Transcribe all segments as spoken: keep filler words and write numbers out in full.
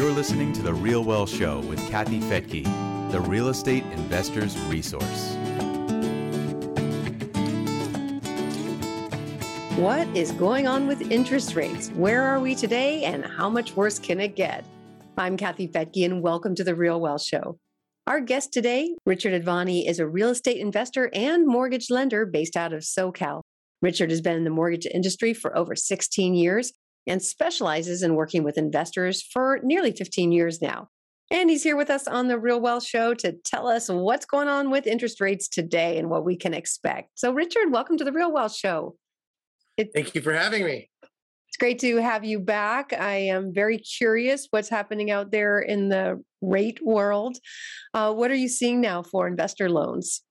You're listening to The Real Wealth Show with Kathy Fetke, the real estate investor's resource. What is going on with interest rates? Where are we today and how much worse can it get? I'm Kathy Fetke and welcome to The Real Wealth Show. Our guest today, Richard Advani, is a real estate investor and mortgage lender based out of SoCal. Richard has been in the mortgage industry for over sixteen years. And specializes in working with investors for nearly fifteen years now. And he's here with us on The Real Wealth Show to tell us what's going on with interest rates today and what we can expect. So Richard, welcome to The Real Wealth Show. It's, Thank you for having me. It's great to have you back. I am very curious what's happening out there in the rate world. Uh, what are you seeing now for investor loans?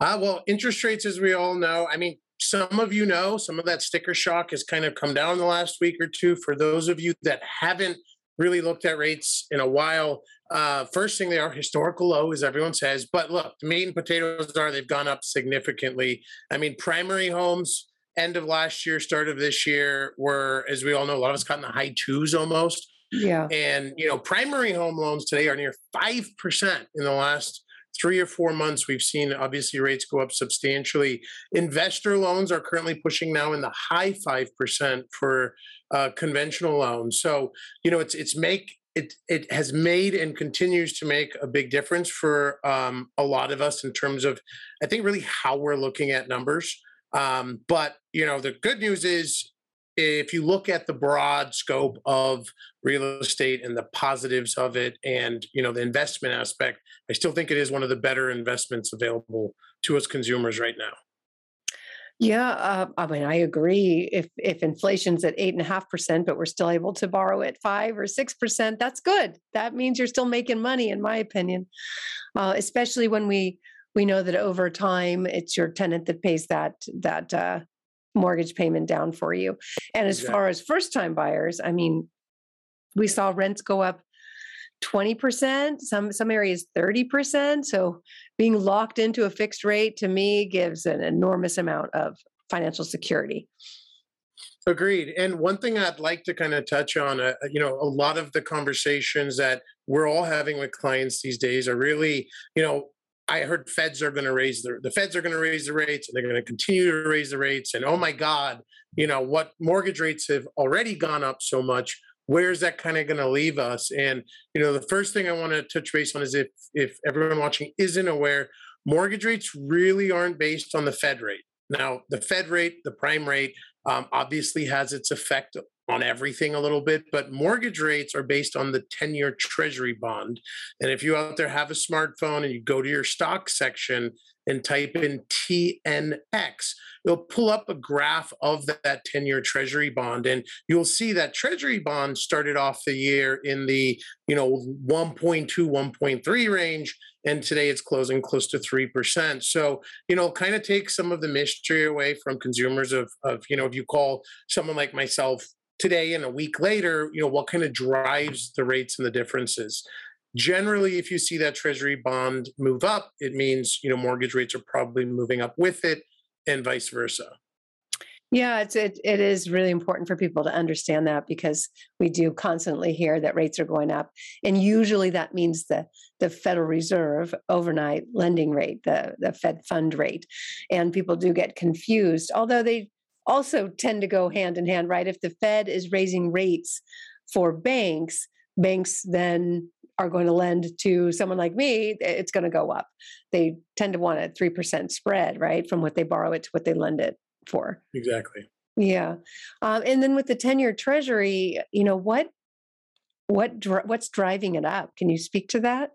Uh, well, interest rates, as we all know, I mean, some of you know, some of that sticker shock has kind of come down the last week or two. For those of you that haven't really looked at rates in a while, uh, first thing, they are historical low, as everyone says. But look, the meat and potatoes are they've gone up significantly. I mean, primary homes, end of last year, start of this year, were, as we all know, a lot of us got in the high twos almost. Yeah. And, you know, primary home loans today are near five percent in the last three or four months. We've seen, obviously, rates go up substantially. Investor loans are currently pushing now in the high five percent for uh, conventional loans. So, you know, it's it's make it it has made and continues to make a big difference for um, a lot of us in terms of, I think, really how we're looking at numbers. Um, but, you know, the good news is, if you look at the broad scope of real estate and the positives of it and, you know, the investment aspect, I still think it is one of the better investments available to us consumers right now. Yeah, uh, I mean, I agree. If if inflation's at eight and a half percent, but we're still able to borrow at five or six percent, that's good. That means you're still making money, in my opinion, uh, especially when we we know that over time, it's your tenant that pays that that uh mortgage payment down for you. And as exactly. far as first-time buyers, I mean, we saw rents go up twenty percent, some some areas thirty percent. So being locked into a fixed rate, to me, gives an enormous amount of financial security. Agreed. And one thing I'd like to kind of touch on, uh, you know, a lot of the conversations that we're all having with clients these days are really, you know, I heard feds are going to raise the, the feds are going to raise the rates, and they're going to continue to raise the rates. And oh my God, you know what, mortgage rates have already gone up so much. Where's that kind of going to leave us? And, you know, the first thing I want to touch base on is if, if everyone watching isn't aware, mortgage rates really aren't based on the Fed rate. Now, the Fed rate, the prime rate, um, obviously has its effect on everything a little bit, but mortgage rates are based on the ten-year treasury bond. And if you out there have a smartphone and you go to your stock section and type in T N X, you'll pull up a graph of that ten-year treasury bond. And you'll see that treasury bond started off the year in the, you know, one point two, one point three range. And today it's closing close to three percent. So, you know, kind of take some of the mystery away from consumers of, of, you know, if you call someone like myself today and a week later, you know, what kind of drives the rates and the differences? Generally, if you see that treasury bond move up, it means, you know, mortgage rates are probably moving up with it and vice versa. Yeah, it's, it, it is really important for people to understand that, because we do constantly hear that rates are going up. And usually that means the, the Federal Reserve overnight lending rate, the, the Fed fund rate. And people do get confused, although they also tend to go hand in hand, right? If the Fed is raising rates for banks, banks then are going to lend to someone like me, it's going to go up. They tend to want a three percent spread, right? From what they borrow it to what they lend it for. Exactly. Yeah. Um, and then with the ten-year treasury, you know, what, what, what's driving it up? Can you speak to that?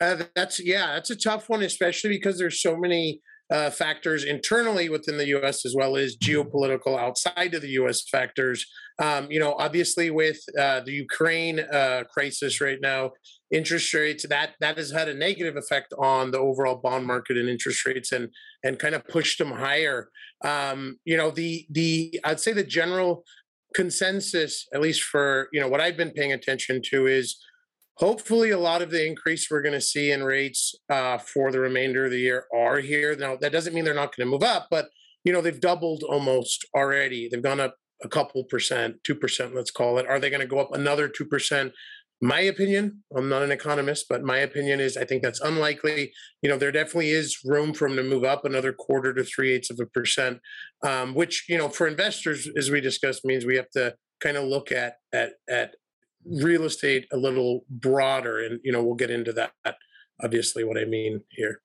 Uh, that's, yeah, that's a tough one, especially because there's so many uh, factors internally within the U S as well as geopolitical outside of the U S factors. Um, you know, obviously with uh, the Ukraine uh, crisis right now, interest rates, that that has had a negative effect on the overall bond market and interest rates, and and kind of pushed them higher. Um, you know, the the I'd say the general consensus, at least for, you know, what I've been paying attention to, is hopefully a lot of the increase we're going to see in rates uh, for the remainder of the year are here. Now, that doesn't mean they're not going to move up, but, you know, they've doubled almost already. They've gone up a couple percent, two percent, let's call it. Are they going to go up another two percent? My opinion, I'm not an economist, but my opinion is I think that's unlikely. You know, there definitely is room for them to move up another quarter to three eighths of a percent, um, which, you know, for investors, as we discussed, means we have to kind of look at at at real estate a little broader. And, you know, we'll get into that, obviously, what I mean here.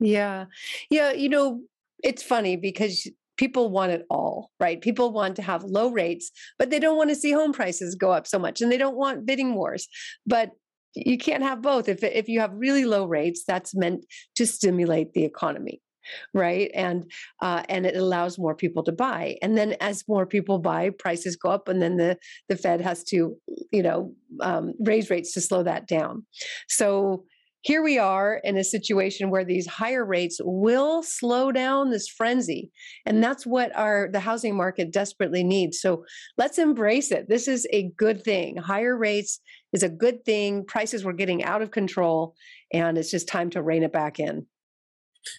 Yeah. Yeah. You know, it's funny because people want it all, right? People want to have low rates, but they don't want to see home prices go up so much, and they don't want bidding wars. But you can't have both. If, if you have really low rates, that's meant to stimulate the economy, right? And uh, and it allows more people to buy. And then as more people buy, prices go up, and then the, the Fed has to, you know, um, raise rates to slow that down. So here we are in a situation where these higher rates will slow down this frenzy. And that's what our the housing market desperately needs. So let's embrace it. This is a good thing. Higher rates is a good thing. Prices were getting out of control, and it's just time to rein it back in.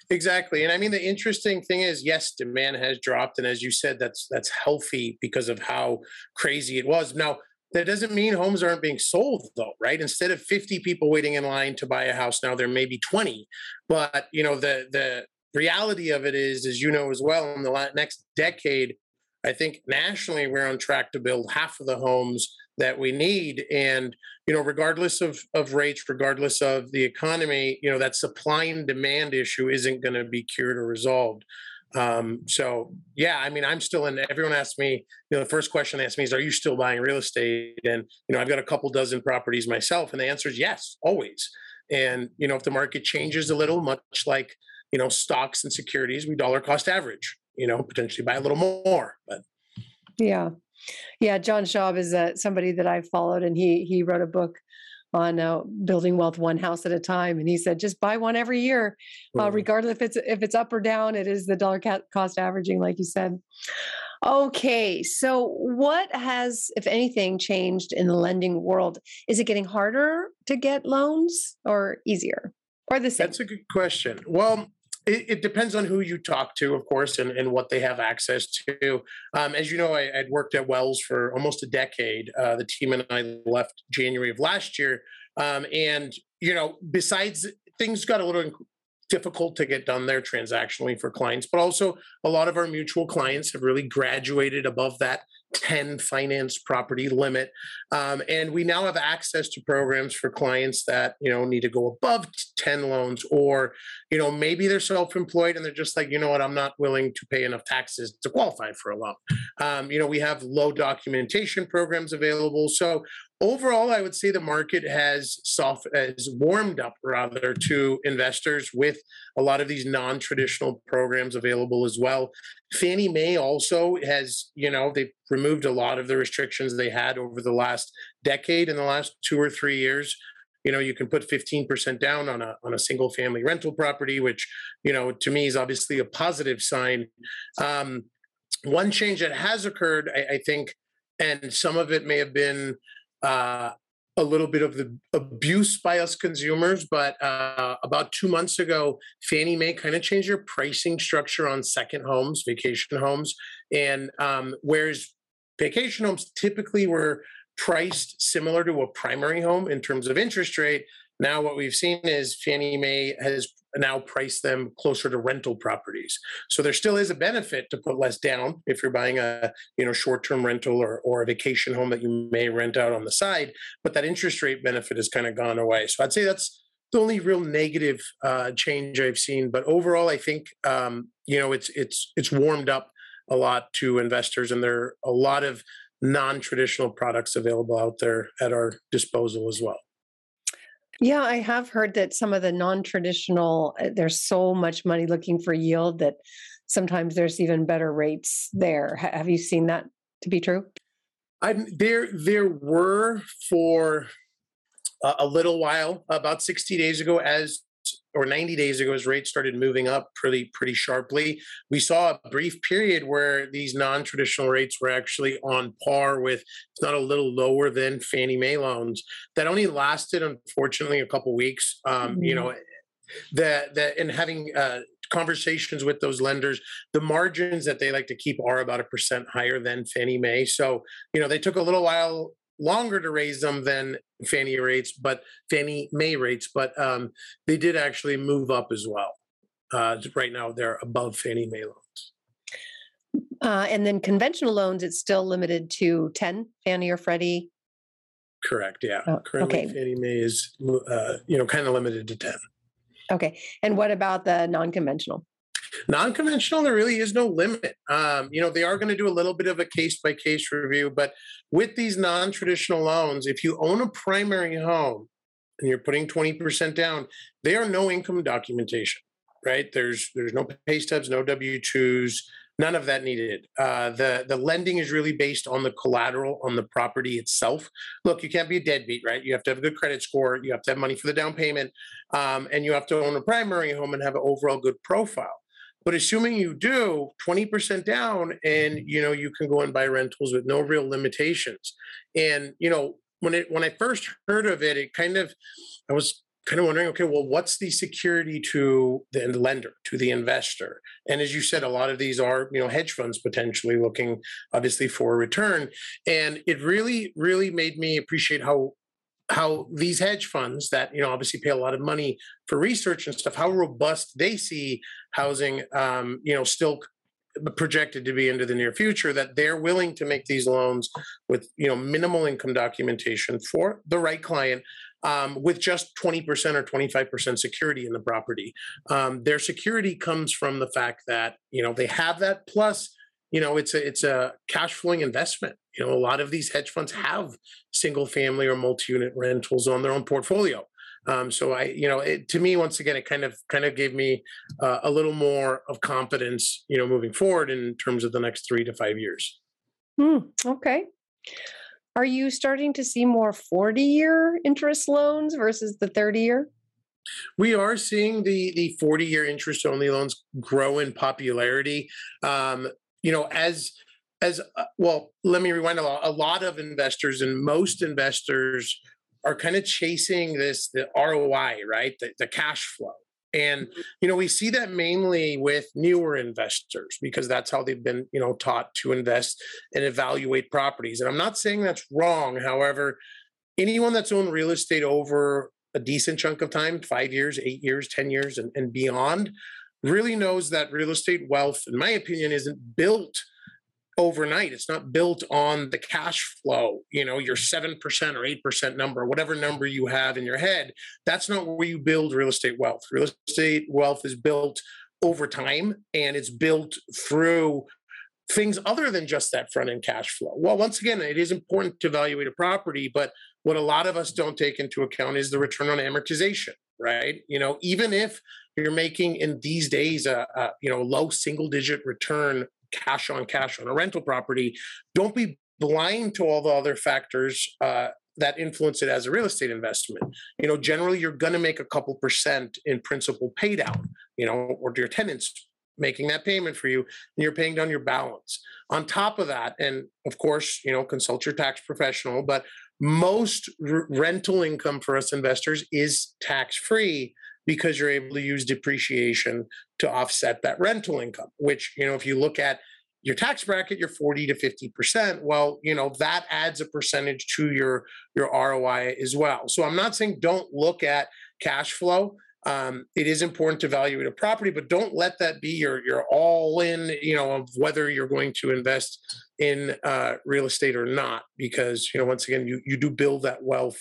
Exactly. And I mean, the interesting thing is, yes, demand has dropped. And as you said, that's that's healthy because of how crazy it was. Now, that doesn't mean homes aren't being sold, though, right? Instead of fifty people waiting in line to buy a house, now there may be twenty. But, you know, the the reality of it is, as you know as well, in the next decade, I think nationally we're on track to build half of the homes that we need. And, you know, regardless of, of rates, regardless of the economy, you know, that supply and demand issue isn't going to be cured or resolved. Um, so yeah, I mean, I'm still in, everyone asks me, you know, the first question they ask me is, are you still buying real estate? And, you know, I've got a couple dozen properties myself, and the answer is yes, always. And, you know, if the market changes a little, much like, you know, stocks and securities, we dollar cost average, you know, potentially buy a little more, but yeah. Yeah. John Schaub is uh, somebody that I've followed, and he, he wrote a book on uh, building wealth one house at a time. And he said, just buy one every year, uh, regardless if it's, if it's up or down, it is the dollar cost averaging, like you said. Okay. So what has, if anything, changed in the lending world? Is it getting harder to get loans or easier or the same? That's a good question. Well, it, it depends on who you talk to, of course, and, and what they have access to. Um, as you know, I, I'd worked at Wells for almost a decade. Uh, the team and I left January of last year. Um, and, you know, besides, things got a little difficult to get done there transactionally for clients, but also a lot of our mutual clients have really graduated above that ten finance property limit. Um, and we now have access to programs for clients that, you know, need to go above ten loans, or, you know, maybe they're self-employed and they're just like, you know what, I'm not willing to pay enough taxes to qualify for a loan. Um, you know, we have low documentation programs available. So overall, I would say the market has soft, has warmed up rather to investors with a lot of these non-traditional programs available as well. Fannie Mae also has, you know, they've removed a lot of the restrictions they had over the last decade. In the last two or three years, you know, you can put fifteen percent down on a on a single family rental property, which, you know, to me is obviously a positive sign. Um, one change that has occurred, I, I think, and some of it may have been Uh, a little bit of the abuse by us consumers, but uh, about two months ago, Fannie Mae kind of changed their pricing structure on second homes, vacation homes. And um, whereas vacation homes typically were priced similar to a primary home in terms of interest rate, now what we've seen is Fannie Mae has now priced them closer to rental properties. So there still is a benefit to put less down if you're buying a, you know, short-term rental or, or a vacation home that you may rent out on the side, but that interest rate benefit has kind of gone away. So I'd say that's the only real negative uh, change I've seen. But overall, I think, um, you know, it's, it's, it's warmed up a lot to investors, and there are a lot of non-traditional products available out there at our disposal as well. Yeah, I have heard that some of the non-traditional, there's so much money looking for yield that sometimes there's even better rates there. Have you seen that to be true? I'm, there, there were for a, a little while, about sixty days ago, as or ninety days ago, as rates started moving up pretty, pretty sharply, we saw a brief period where these non-traditional rates were actually on par with, if not a little lower than, Fannie Mae loans. That only lasted, unfortunately, a couple weeks. Um, mm-hmm. You know, that that and having uh, conversations with those lenders, the margins that they like to keep are about a percent higher than Fannie Mae. So, you know, they took a little while longer to raise them than Fannie rates, but Fannie Mae rates, but um, they did actually move up as well. Uh, right now, they're above Fannie Mae loans. Uh, and then conventional loans, it's still limited to ten, Fannie or Freddie? Correct, yeah. Oh, currently, okay. Fannie Mae is uh, you know, kind of limited to ten. Okay. And what about the non-conventional? Non-conventional, there really is no limit. Um, you know, they are going to do a little bit of a case-by-case review, but with these non-traditional loans, if you own a primary home and you're putting twenty percent down, there are no income documentation, right? There's there's no pay stubs, no W two's, none of that needed. Uh, the, the lending is really based on the collateral, on the property itself. Look, you can't be a deadbeat, right? You have to have a good credit score. You have to have money for the down payment, um, and you have to own a primary home and have an overall good profile. But assuming you do, twenty percent down, and you know you can go and buy rentals with no real limitations. And you know when it when I first heard of it, it kind of I was kind of wondering, okay, well, what's the security to the lender, to the investor? And as you said, a lot of these are you know hedge funds potentially looking obviously for a return. And it really, really made me appreciate how. how these hedge funds that, you know, obviously pay a lot of money for research and stuff, how robust they see housing, um, you know, still projected to be into the near future, that they're willing to make these loans with, you know, minimal income documentation for the right client, um, with just twenty percent or twenty-five percent security in the property. Um, their security comes from the fact that, you know, they have that plus, you know, it's a, it's a cash flowing investment. You know, a lot of these hedge funds have single family or multi-unit rentals on their own portfolio. Um, so I, you know, it, to me, once again, it kind of kind of gave me uh, a little more of confidence, you know, moving forward in terms of the next three to five years. Mm, okay. Are you starting to see more forty-year interest loans versus the thirty-year? We are seeing the the forty-year interest-only loans grow in popularity. Um, you know, as As uh, well, let me rewind a lot. A lot of investors and most investors are kind of chasing this, the R O I, right? The, the cash flow. And, you know, we see that mainly with newer investors because that's how they've been, you know, taught to invest and evaluate properties. And I'm not saying that's wrong. However, anyone that's owned real estate over a decent chunk of time, five years, eight years, ten years, and, and beyond, really knows that real estate wealth, in my opinion, isn't built overnight. It's not built on the cash flow, you know, your seven percent or eight percent number, whatever number you have in your head. That's not where you build real estate wealth. Real estate wealth is built over time, and it's built through things other than just that front end cash flow. Well, once again, it is important to evaluate a property, but what a lot of us don't take into account is the return on amortization, right? You know, even if you're making in these days a, a you know, low single digit return cash on cash on a rental property, don't be blind to all the other factors uh, that influence it as a real estate investment. You know, generally, you're going to make a couple percent in principal pay down, you know, or your tenants making that payment for you, and you're paying down your balance. On top of that, and of course, you know, consult your tax professional, but most r- rental income for us investors is tax-free, because you're able to use depreciation to offset that rental income, which, you know, if you look at your tax bracket, you're forty to fifty percent. Well, you know, that adds a percentage to your, your R O I as well. So I'm not saying don't look at cash flow. Um, it is important to evaluate a property, but don't let that be your, your all in, you know, of whether you're going to invest in uh, real estate or not, because, you know, once again, you, you do build that wealth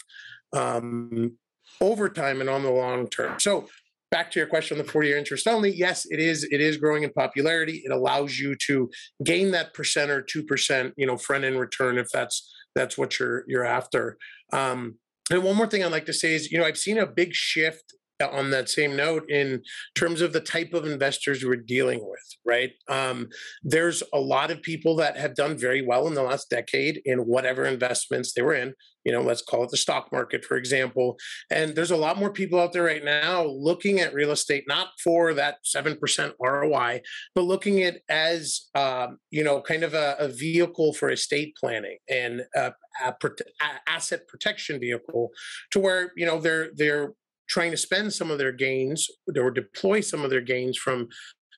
um, over time and on the long term. So back to your question on the forty-year interest only, yes, it is it is growing in popularity. It allows you to gain that percent or two percent, you know, front-end return if that's that's what you're you're after. Um, and one more thing I'd like to say is, you know, I've seen a big shift on that same note in terms of the type of investors we're dealing with, right? Um, there's a lot of people that have done very well in the last decade in whatever investments they were in. You know, let's call it the stock market, for example. And there's a lot more people out there right now looking at real estate, not for that seven percent R O I, but looking at as, um, you know, kind of a, a vehicle for estate planning and a, a, a asset protection vehicle to where, you know, they're, they're, trying to spend some of their gains or deploy some of their gains from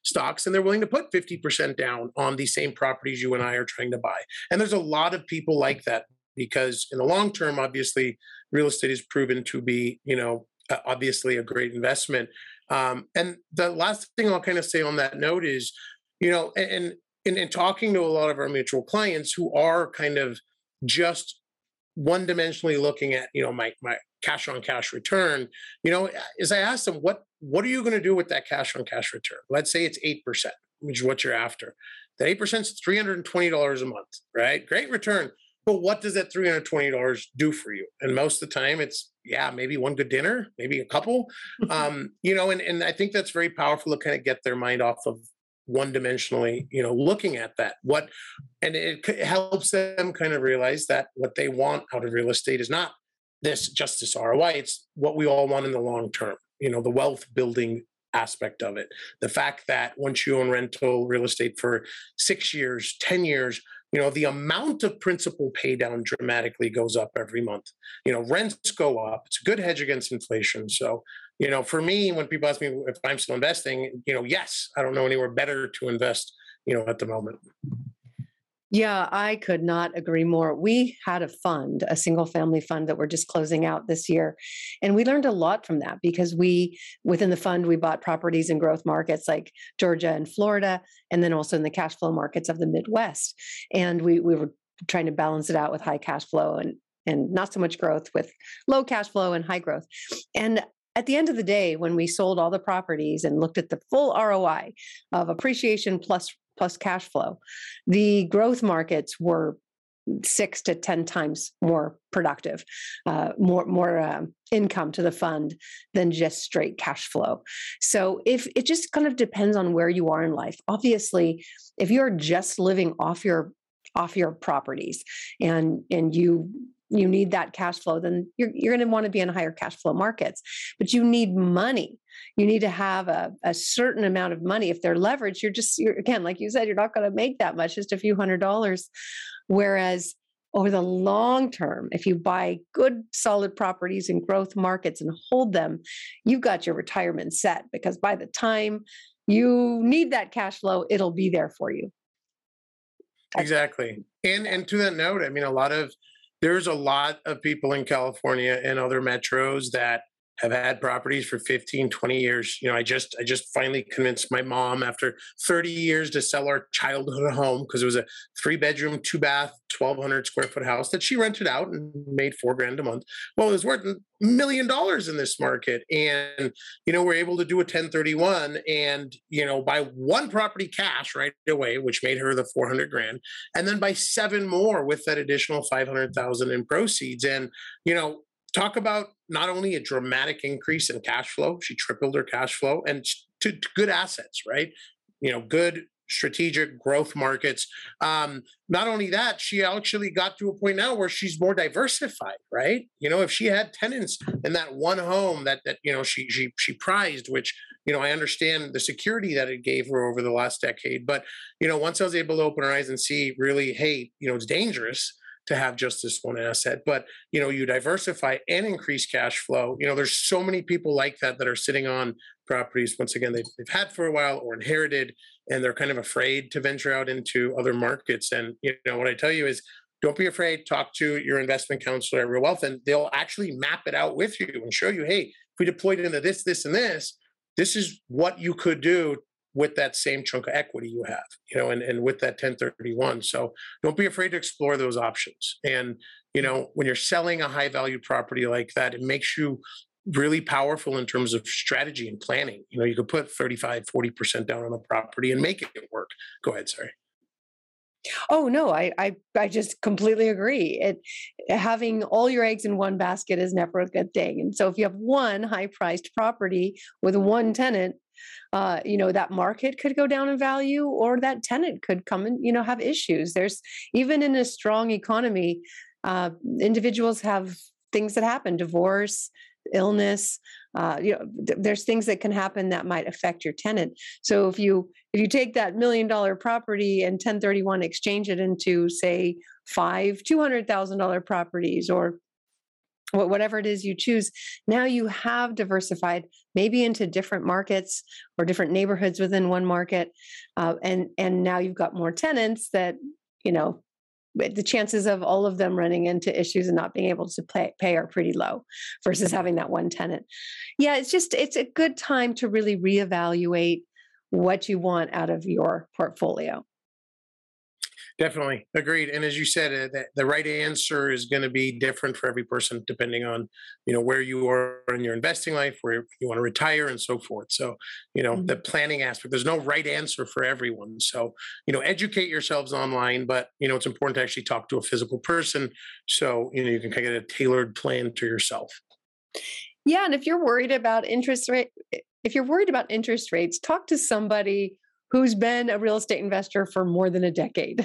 stocks, and they're willing to put fifty percent down on the same properties you and I are trying to buy. And there's a lot of people like that because in the long term, obviously, real estate is proven to be, you know, obviously a great investment. Um, and the last thing I'll kind of say on that note is, you know, and in talking to a lot of our mutual clients who are kind of just one-dimensionally looking at, you know, my my cash on cash return, you know, as I asked them, what what are you going to do with that cash on cash return? Let's say it's eight percent, which is what you're after. That eight percent is three hundred twenty dollars a month, right? Great return. But what does that three hundred twenty dollars do for you? And most of the time it's, yeah, maybe one good dinner, maybe a couple, um, you know, and, and I think that's very powerful to kind of get their mind off of one-dimensionally, you know, looking at that. What, and it helps them kind of realize that what they want out of real estate is not this just this R O I, it's what we all want in the long term, you know, the wealth building aspect of it. The fact that once you own rental real estate for six years, ten years, you know, the amount of principal pay down dramatically goes up every month. You know, rents go up. It's a good hedge against inflation. So, you know, for me, when people ask me if I'm still investing, you know, yes, I don't know anywhere better to invest, you know, at the moment. Yeah, I could not agree more. We had a fund, a single family fund that we're just closing out this year. And we learned a lot from that because we, within the fund, we bought properties in growth markets like Georgia and Florida, and then also in the cash flow markets of the Midwest. And we we were trying to balance it out with high cash flow and, and not so much growth with low cash flow and high growth. And at the end of the day, when we sold all the properties and looked at the full R O I of appreciation plus plus cash flow, the growth markets were six to ten times more productive, uh, more more um, income to the fund than just straight cash flow. So if it just kind of depends on where you are in life. Obviously, if you're just living off your off your properties and and you you need that cash flow, then you're you're going to want to be in higher cash flow markets. But you need money. You need to have a, a certain amount of money. If they're leveraged, you're just, you're, again, like you said, you're not going to make that much, just a few hundred dollars. Whereas over the long term, if you buy good, solid properties in growth markets and hold them, you've got your retirement set, because by the time you need that cash flow, it'll be there for you. That's exactly. And, and to that note, I mean, a lot of, there's a lot of people in California and other metros that have had properties for fifteen, twenty years. You know, I just I just finally convinced my mom after thirty years to sell our childhood home, because it was a three-bedroom, two-bath, twelve hundred square foot house that she rented out and made four grand a month. Well, it was worth a million dollars in this market. And, you know, we're able to do a ten thirty-one and, you know, buy one property cash right away, which made her the four hundred grand, and then buy seven more with that additional five hundred thousand in proceeds. And, you know, talk about not only a dramatic increase in cash flow, she tripled her cash flow, and to, to good assets, right? You know, good strategic growth markets. Um, not only that, she actually got to a point now where she's more diversified, right? You know, if she had tenants in that one home that, that you know, she, she, she prized, which, you know, I understand the security that it gave her over the last decade. But, you know, once I was able to open her eyes and see really, hey, you know, it's dangerous to have just this one asset, but, you know, you diversify and increase cash flow. You know, there's so many people like that that are sitting on properties, once again, they've, they've had for a while or inherited, and they're kind of afraid to venture out into other markets. And, you know, what I tell you is, don't be afraid, talk to your investment counselor at Real Wealth, and they'll actually map it out with you and show you, hey, if we deployed into this, this, and this, this is what you could do with that same chunk of equity you have, you know, and, and with that ten thirty-one. So don't be afraid to explore those options. And, you know, when you're selling a high value property like that, it makes you really powerful in terms of strategy and planning. You know, you could put thirty-five, forty percent down on a property and make it work. Go ahead, sorry. Oh, no, I, I, I just completely agree. It, having all your eggs in one basket is never a good thing. And so if you have one high priced property with one tenant, Uh, you know, that market could go down in value, or that tenant could come and, you know, have issues. There's, even in a strong economy, uh, individuals have things that happen, divorce, illness, uh, you know, th- there's things that can happen that might affect your tenant. So if you, if you take that million dollar property and ten thirty-one exchange it into, say, five two hundred thousand dollars properties, or whatever it is you choose, now you have diversified maybe into different markets or different neighborhoods within one market. Uh, and, and now you've got more tenants that, you know, the chances of all of them running into issues and not being able to pay, pay are pretty low versus having that one tenant. Yeah, it's just, it's a good time to really reevaluate what you want out of your portfolio. Definitely. Agreed. And as you said, uh, the right answer is going to be different for every person, depending on, you know, where you are in your investing life, where you want to retire and so forth. So, you know, mm-hmm. the planning aspect, there's no right answer for everyone. So, you know, educate yourselves online, but, you know, it's important to actually talk to a physical person. So, you know, you can kind of get a tailored plan to yourself. Yeah. And if you're worried about interest rate, if you're worried about interest rates, talk to somebody who's been a real estate investor for more than a decade.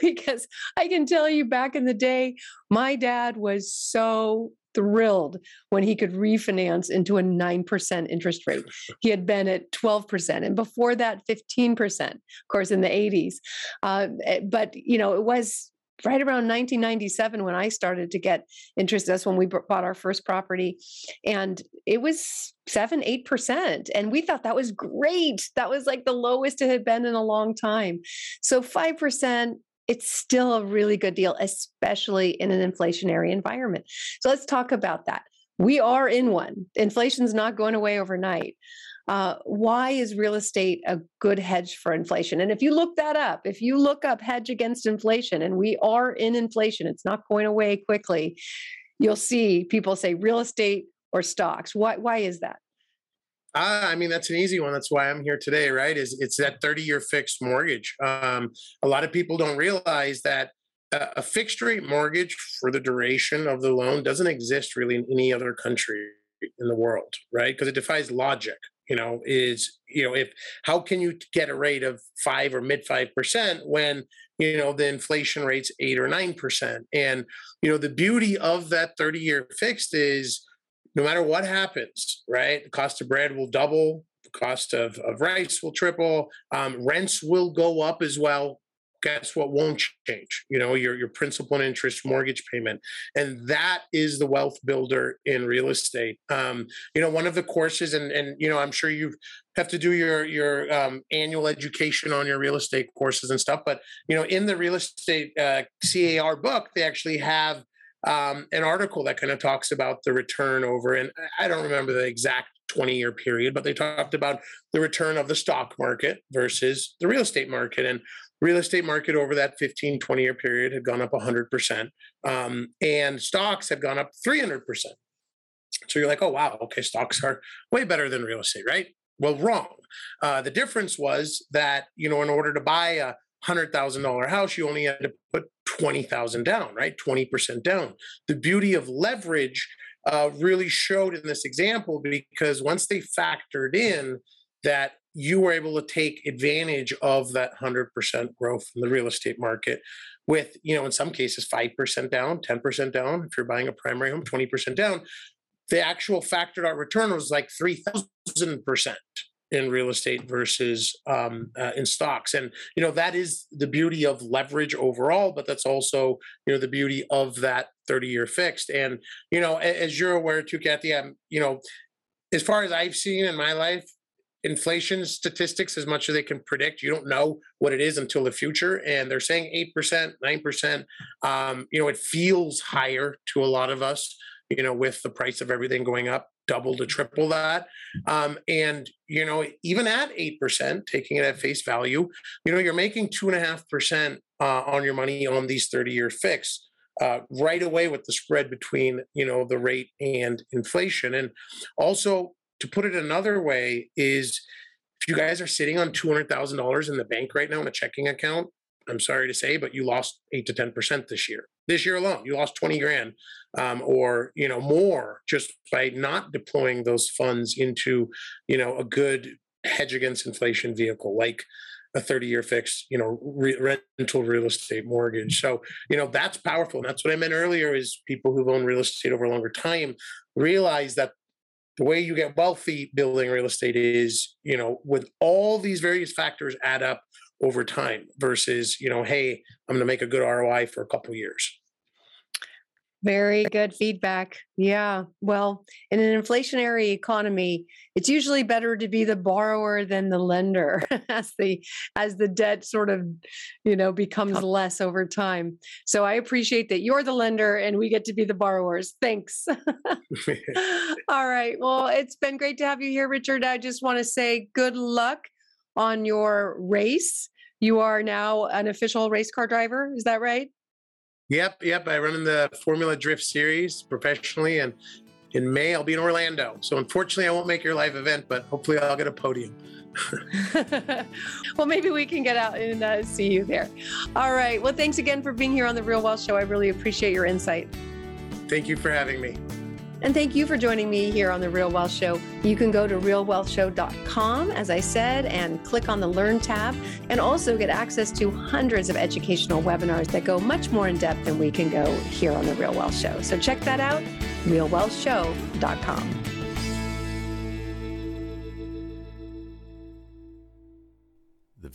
Because I can tell you back in the day, my dad was so thrilled when he could refinance into a nine percent interest rate. He had been at twelve percent and before that, fifteen percent, of course, in the eighties. Uh, but, you know, it was right around nineteen ninety-seven when I started to get interest. That's when we bought our first property, and it was seven, eight percent. And we thought that was great. That was like the lowest it had been in a long time. So five percent, it's still a really good deal, especially in an inflationary environment. So let's talk about that. We are in one. Inflation's not going away overnight. Uh, why is real estate a good hedge for inflation? And if you look that up, if you look up hedge against inflation, and we are in inflation, it's not going away quickly, you'll see people say real estate or stocks. Why, why is that? Uh, I mean, that's an easy one. That's why I'm here today, right? Is it's that thirty-year fixed mortgage. Um, a lot of people don't realize that Uh, a fixed rate mortgage for the duration of the loan doesn't exist really in any other country in the world, right? Because it defies logic. You know, is, you know, if, how can you get a rate of five or mid five percent when, you know, the inflation rate's eight or nine percent? And, you know, the beauty of that thirty-year fixed is no matter what happens, right? The cost of bread will double, the cost of, of rice will triple, um, rents will go up as well. Guess what won't change? You know, your, your principal and interest mortgage payment. And that is the wealth builder in real estate. Um, you know, one of the courses, and, and you know, I'm sure you have to do your, your um, annual education on your real estate courses and stuff. But, you know, in the real estate uh, C A R book, they actually have um, an article that kind of talks about the return over, and I don't remember the exact twenty-year period, but they talked about the return of the stock market versus the real estate market. And real estate market over that fifteen, twenty-year period had gone up one hundred percent, um, and stocks had gone up three hundred percent. So you're like, oh, wow, okay, stocks are way better than real estate, right? Well, wrong. Uh, the difference was that, you know, in order to buy a one hundred thousand dollar house, you only had to put twenty thousand dollars down, right? twenty percent down. The beauty of leverage uh, really showed in this example, because once they factored in that you were able to take advantage of that one hundred percent growth in the real estate market with, you know, in some cases, five percent down, ten percent down. If you're buying a primary home, twenty percent down, the actual factored out return was like three thousand percent in real estate versus um, uh, in stocks. And, you know, that is the beauty of leverage overall, but that's also, you know, the beauty of that thirty-year fixed. And, you know, as you're aware too, Kathy, I'm, you know, as far as I've seen in my life, inflation statistics, as much as they can predict, you don't know what it is until the future. And they're saying eight percent, nine percent. Um, you know, it feels higher to a lot of us, you know, with the price of everything going up double to triple that. Um, and, you know, even at eight percent, taking it at face value, you know, you're making two and a half percent on your money on these thirty-year fixed. Uh, right away with the spread between, you know, the rate and inflation. And also, to put it another way, is if you guys are sitting on two hundred thousand dollars in the bank right now in a checking account, I'm sorry to say, but you lost eight to ten percent this year. This year alone, you lost twenty grand um, or, you know, more just by not deploying those funds into, you know, a good hedge against inflation vehicle like a thirty-year fixed, you know, re- rental real estate mortgage. So, you know, that's powerful. And that's what I meant earlier is people who've owned real estate over a longer time realize that the way you get wealthy building real estate is, you know, with all these various factors add up over time versus, you know, hey, I'm going to make a good R O I for a couple of years. Very good feedback. Yeah. Well, in an inflationary economy, it's usually better to be the borrower than the lender as the as the debt sort of, you know, becomes less over time. So I appreciate that you're the lender and we get to be the borrowers. Thanks. All right. Well, it's been great to have you here, Richard. I just want to say good luck on your race. You are now an official race car driver. Is that right? Yep, yep. I run in the Formula Drift series professionally, and in May I'll be in Orlando. So unfortunately, I won't make your live event, but hopefully I'll get a podium. Well, maybe we can get out and uh, see you there. All right. Well, thanks again for being here on The Real Wealth Show. I really appreciate your insight. Thank you for having me. And thank you for joining me here on The Real Wealth Show. You can go to real wealth show dot com, as I said, and click on the Learn tab, and also get access to hundreds of educational webinars that go much more in depth than we can go here on The Real Wealth Show. So check that out, real wealth show dot com. The